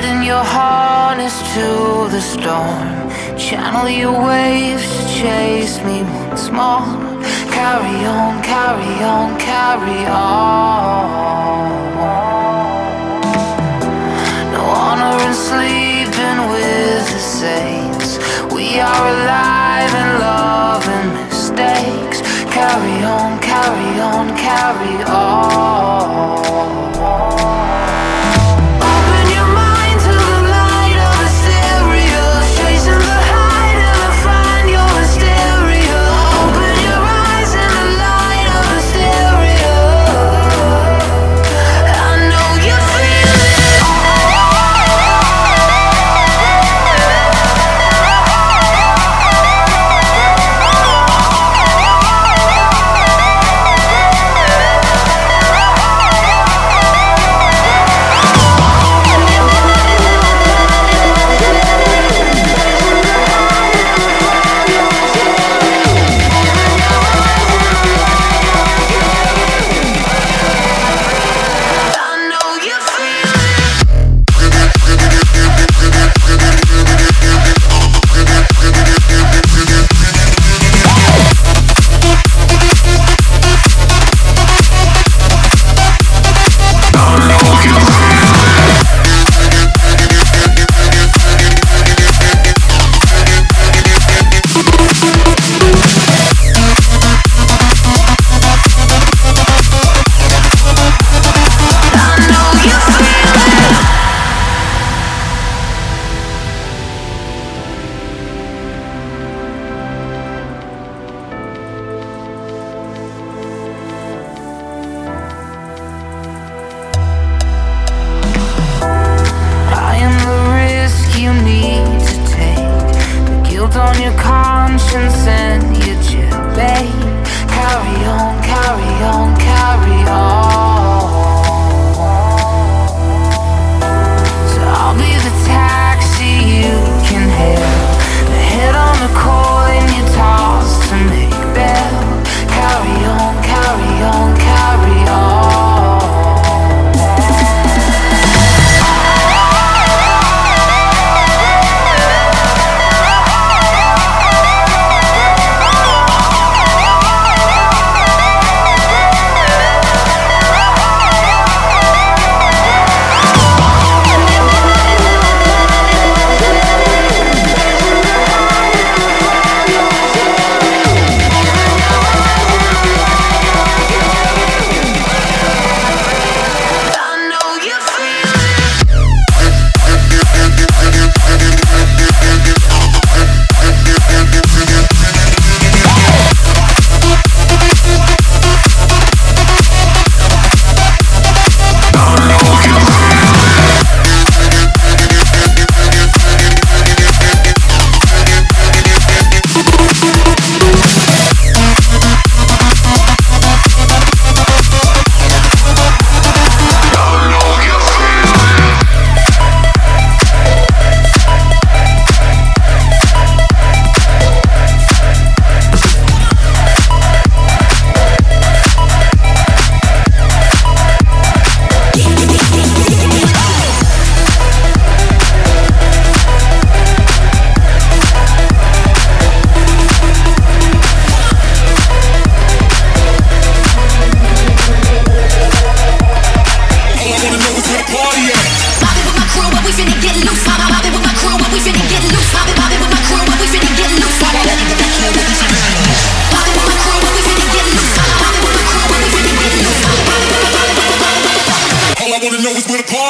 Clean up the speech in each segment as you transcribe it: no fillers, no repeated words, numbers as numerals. Tighten your harness to the storm. Channel your waves to chase me once more. Carry on, carry on, carry on. No honor in sleeping with the saints. We are alive in love and mistakes. Carry on, carry on, carry on.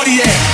Yeah.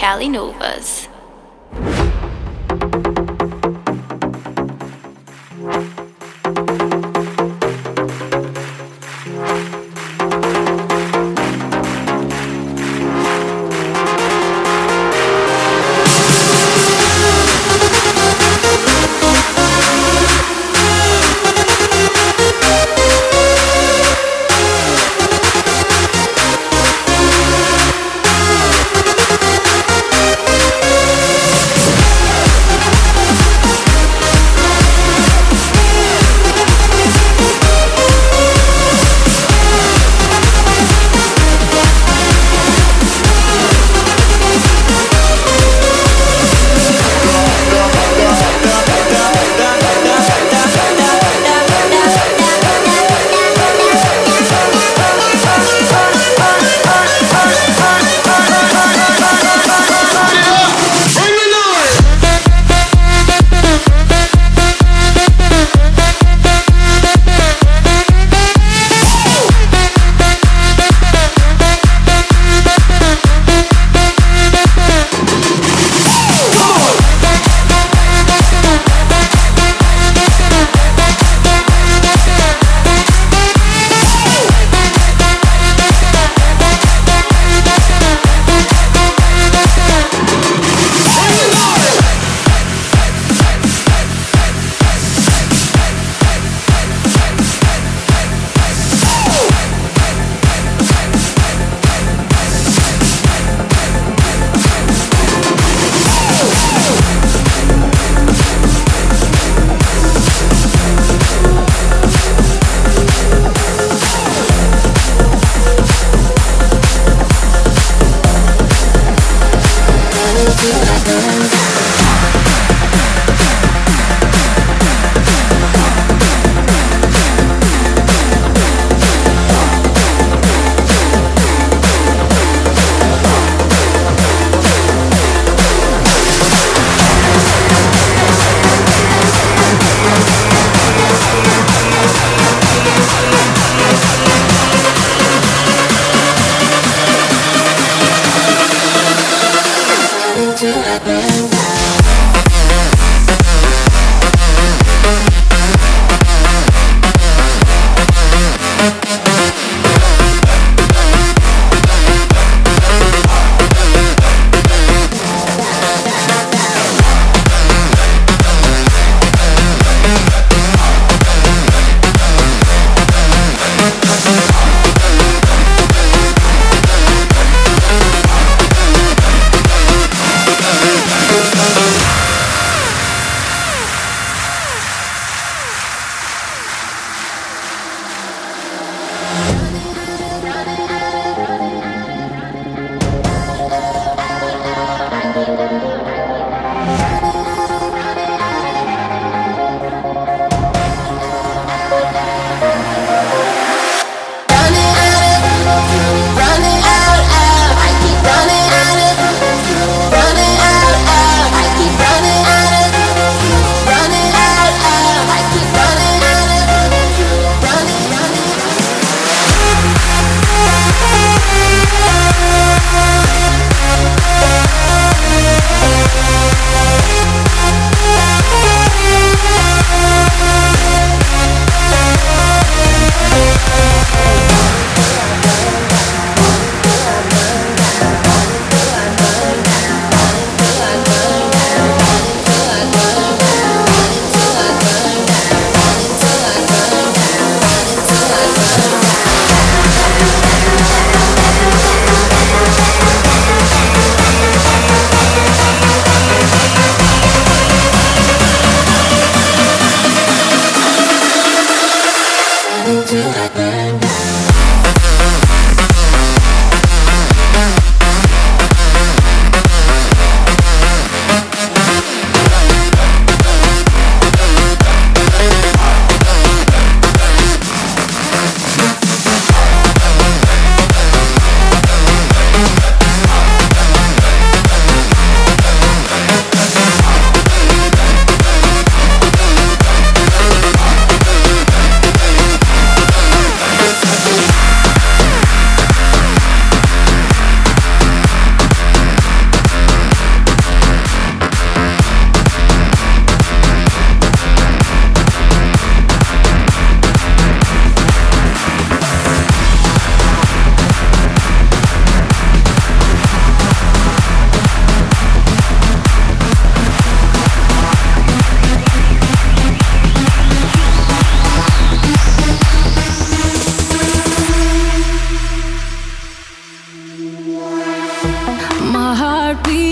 Calinovas.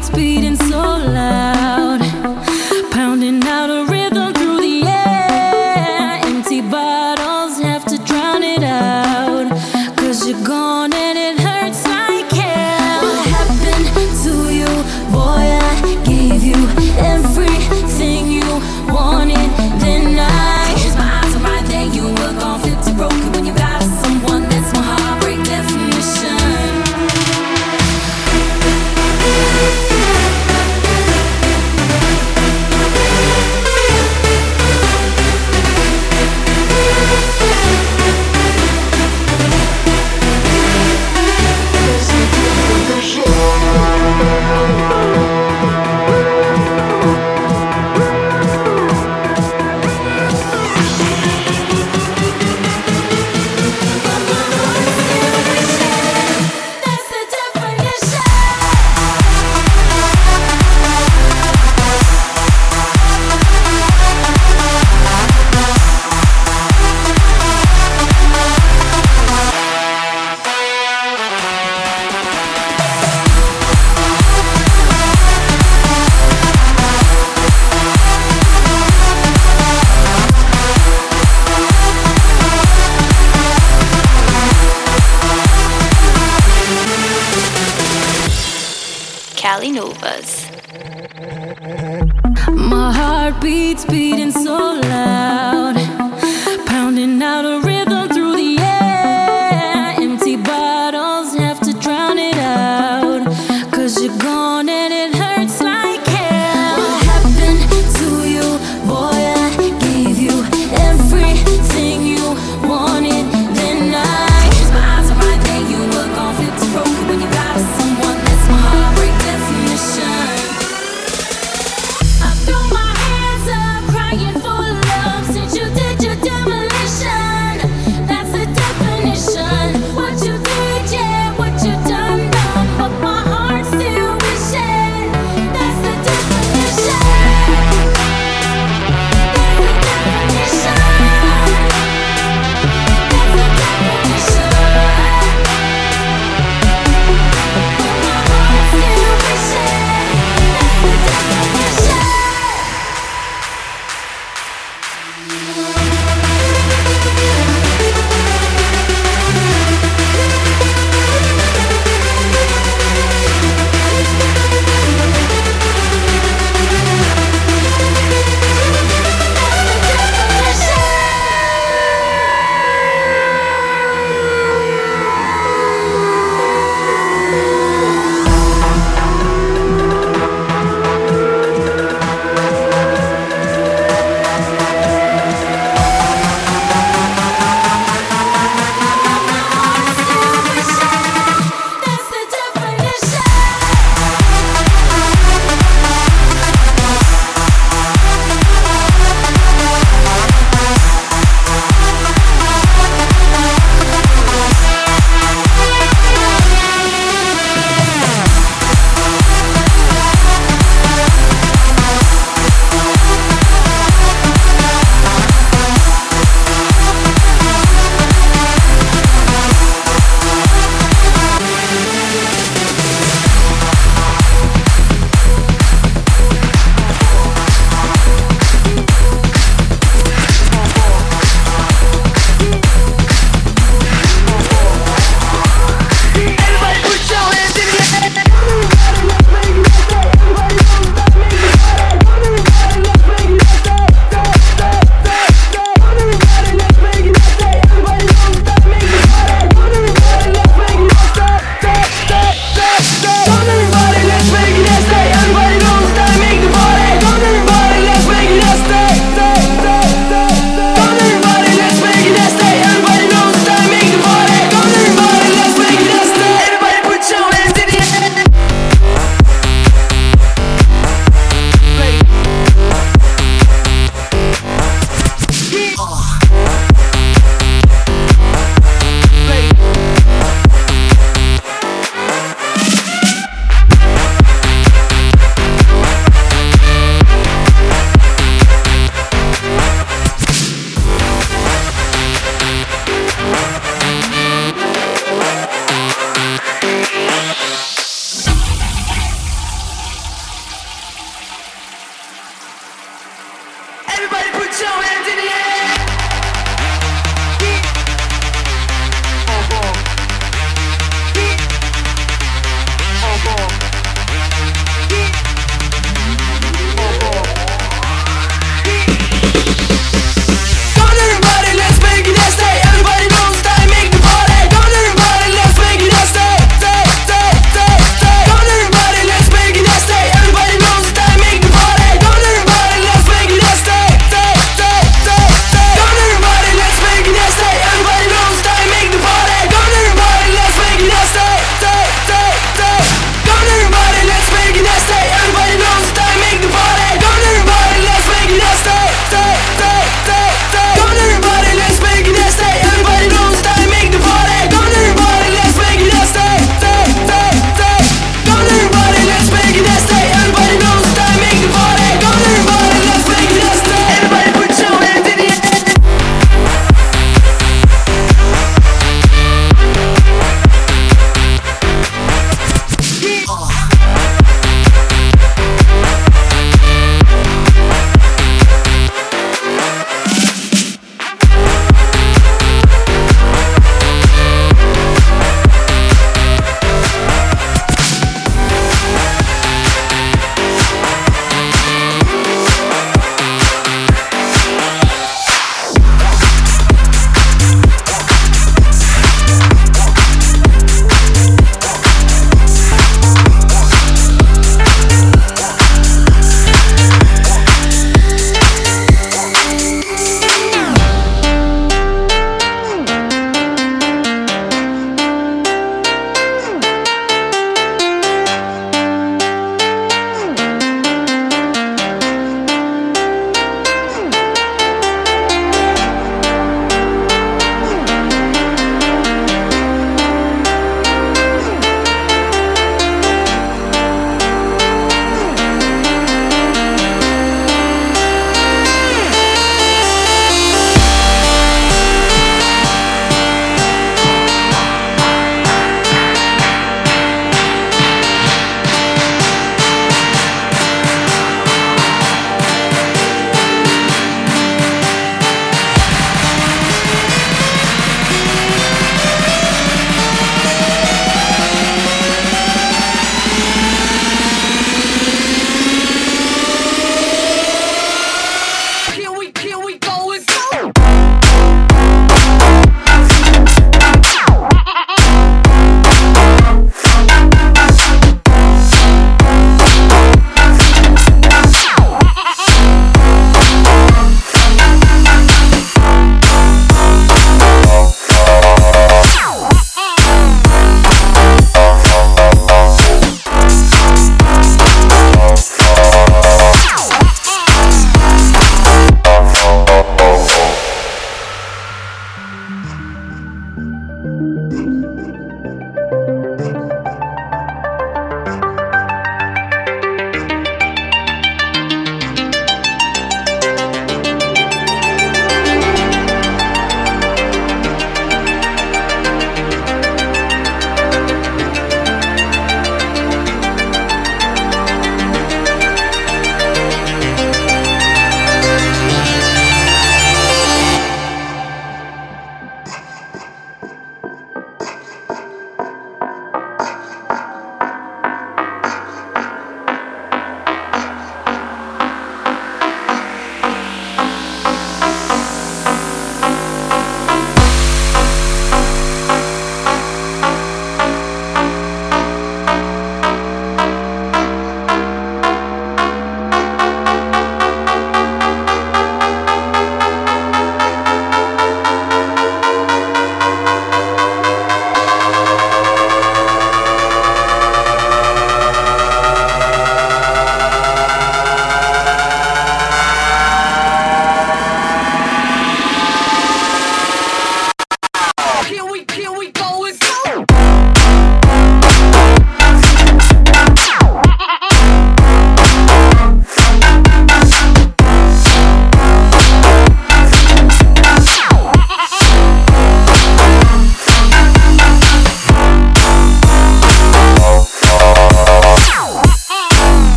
heartbeats beating so loud, pounding out a rhythm through the air. Empty bottles have to drown it out, 'cause you're gone and it hurts like hell. What happened to you, boy? I gave you everything you wanted, then I closed my eyes and right there you were gone, flipped and broken. When you got someone, that's my heartbreak definition. Novas. My heartbeat's beating so loud, pounding out a rhythm through the air. Empty bottles have to drown it out, 'cause you're gone and it hurts like hell. What happened to you, boy? I gave you everything you wanted, then I closed my eyes and right there you were gone, flipped and broken. When you got someone, that's my heartbreak definition. I threw my hands up, crying for love.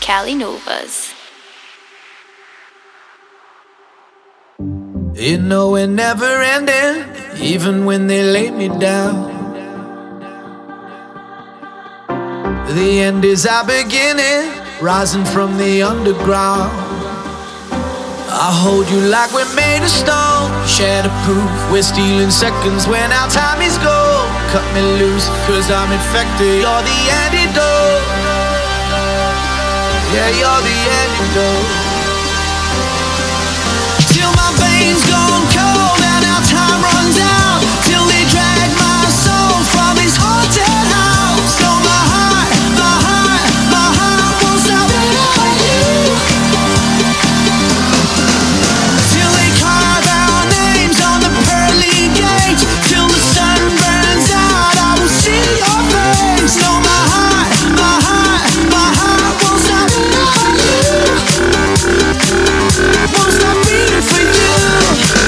Calinovas. You know it never ended, even when they laid me down. The end is our beginning, rising from the underground. I hold you like we're made of stone, shatterproof. We're stealing seconds when our time is gold. Cut me loose, cause I'm infected. You're the antidote. Yeah, you're the antidote. Things gone cold and our time runs out, till they drag my soul from this haunted house. So my heart, my heart, my heart won't stop without you. Till they carve our names on the pearly gates, till the sun burns out, I will see your face. No, my heart, my heart, my heart won't stop without you. Won't stop beating for you.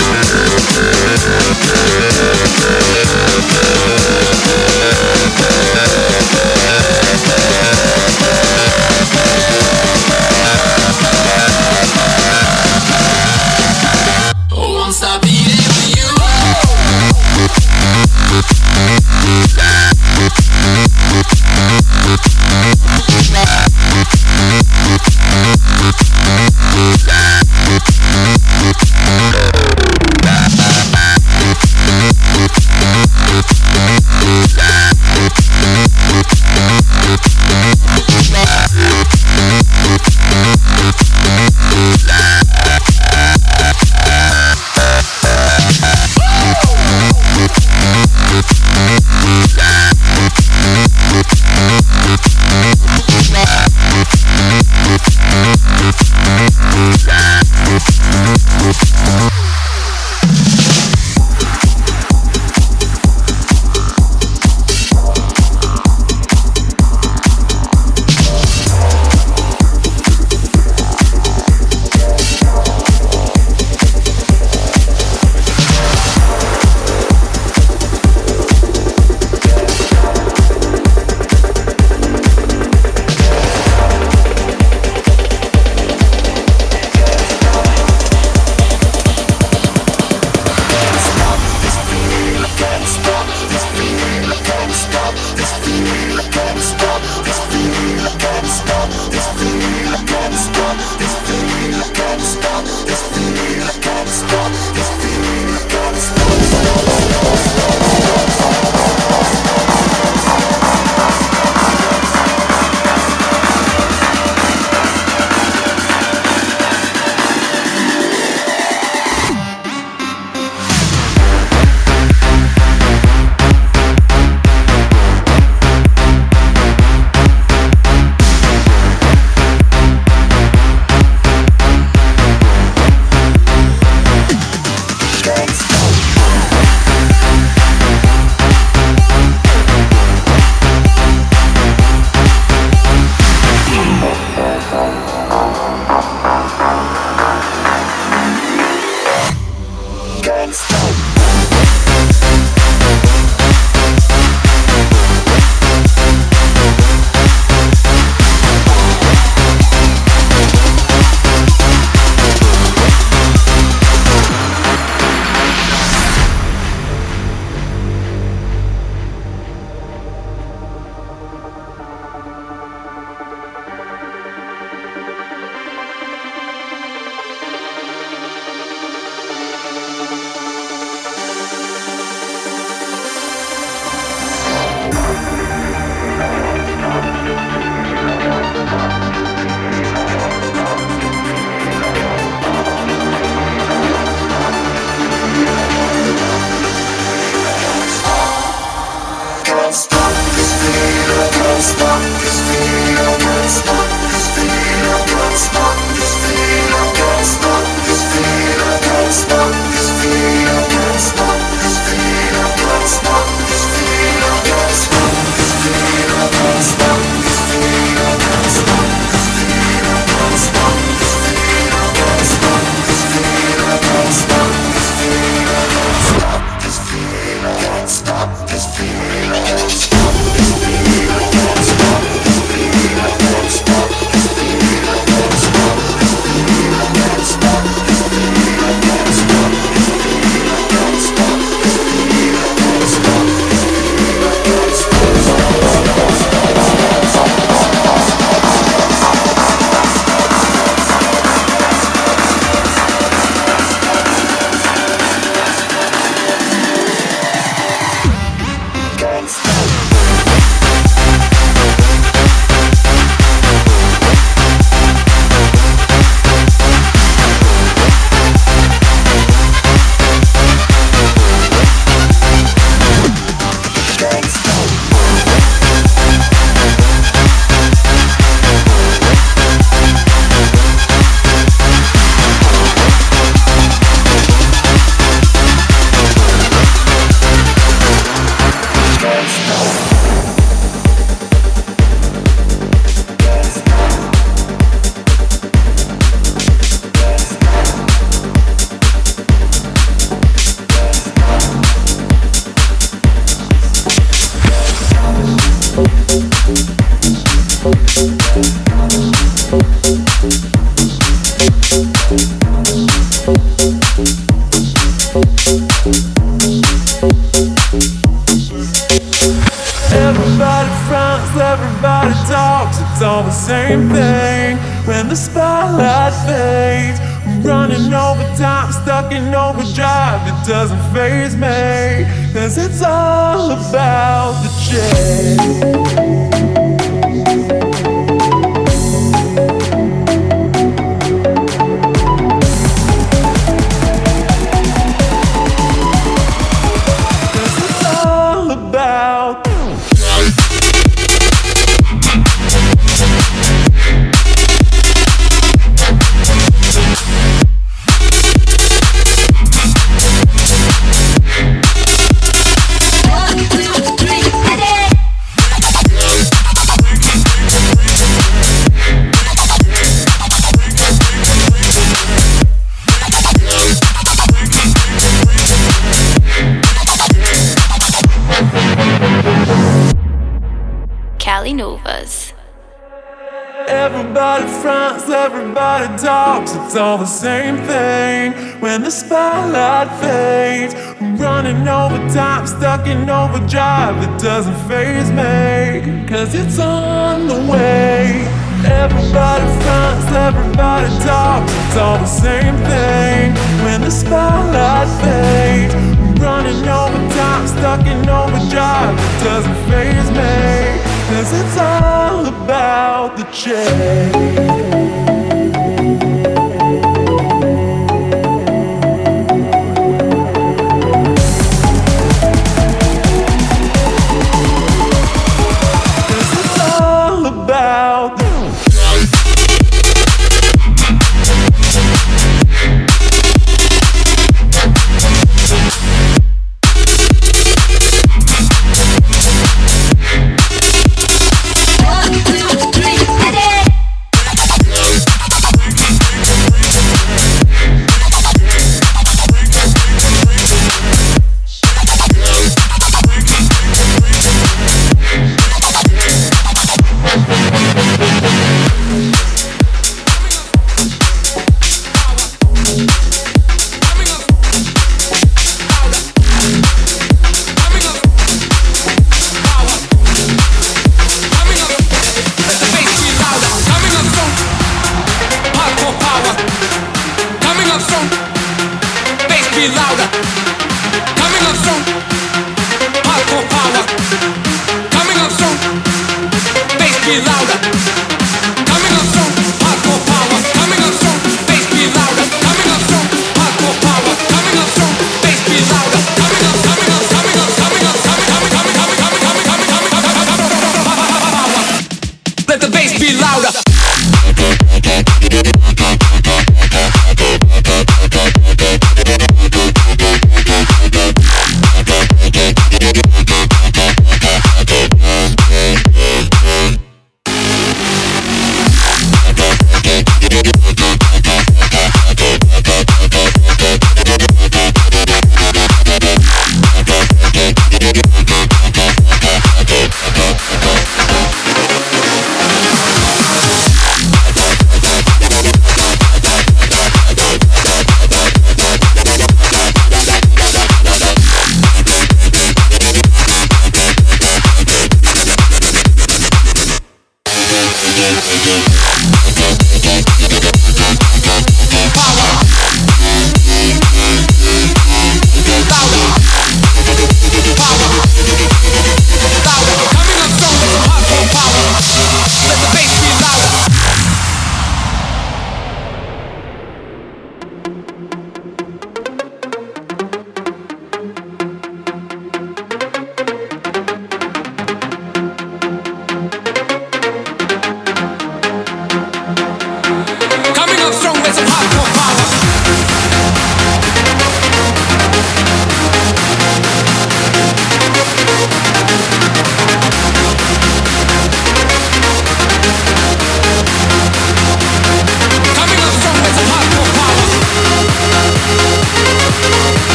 fronts, everybody talks, it's all the same thing. When the spotlight fades, I'm running over time, stuck in overdrive, it doesn't faze me, 'cause it's all about the change. Everybody fronts, everybody talks, it's all the same thing. When the spotlight fades, I'm running over time, stuck in overdrive, it doesn't faze me, 'cause it's on the way. Everybody fronts, everybody talks, it's all the same thing. When the spotlight fades, I'm running over time, stuck in overdrive, it doesn't faze me, 'cause it's all about the change.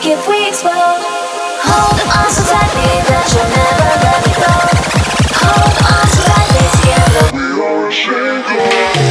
break if we explode. Hold on so tightly that you'll never let me go. Hold on so tightly together we are unshakable.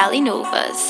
Galinovas.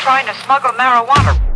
trying to smuggle marijuana.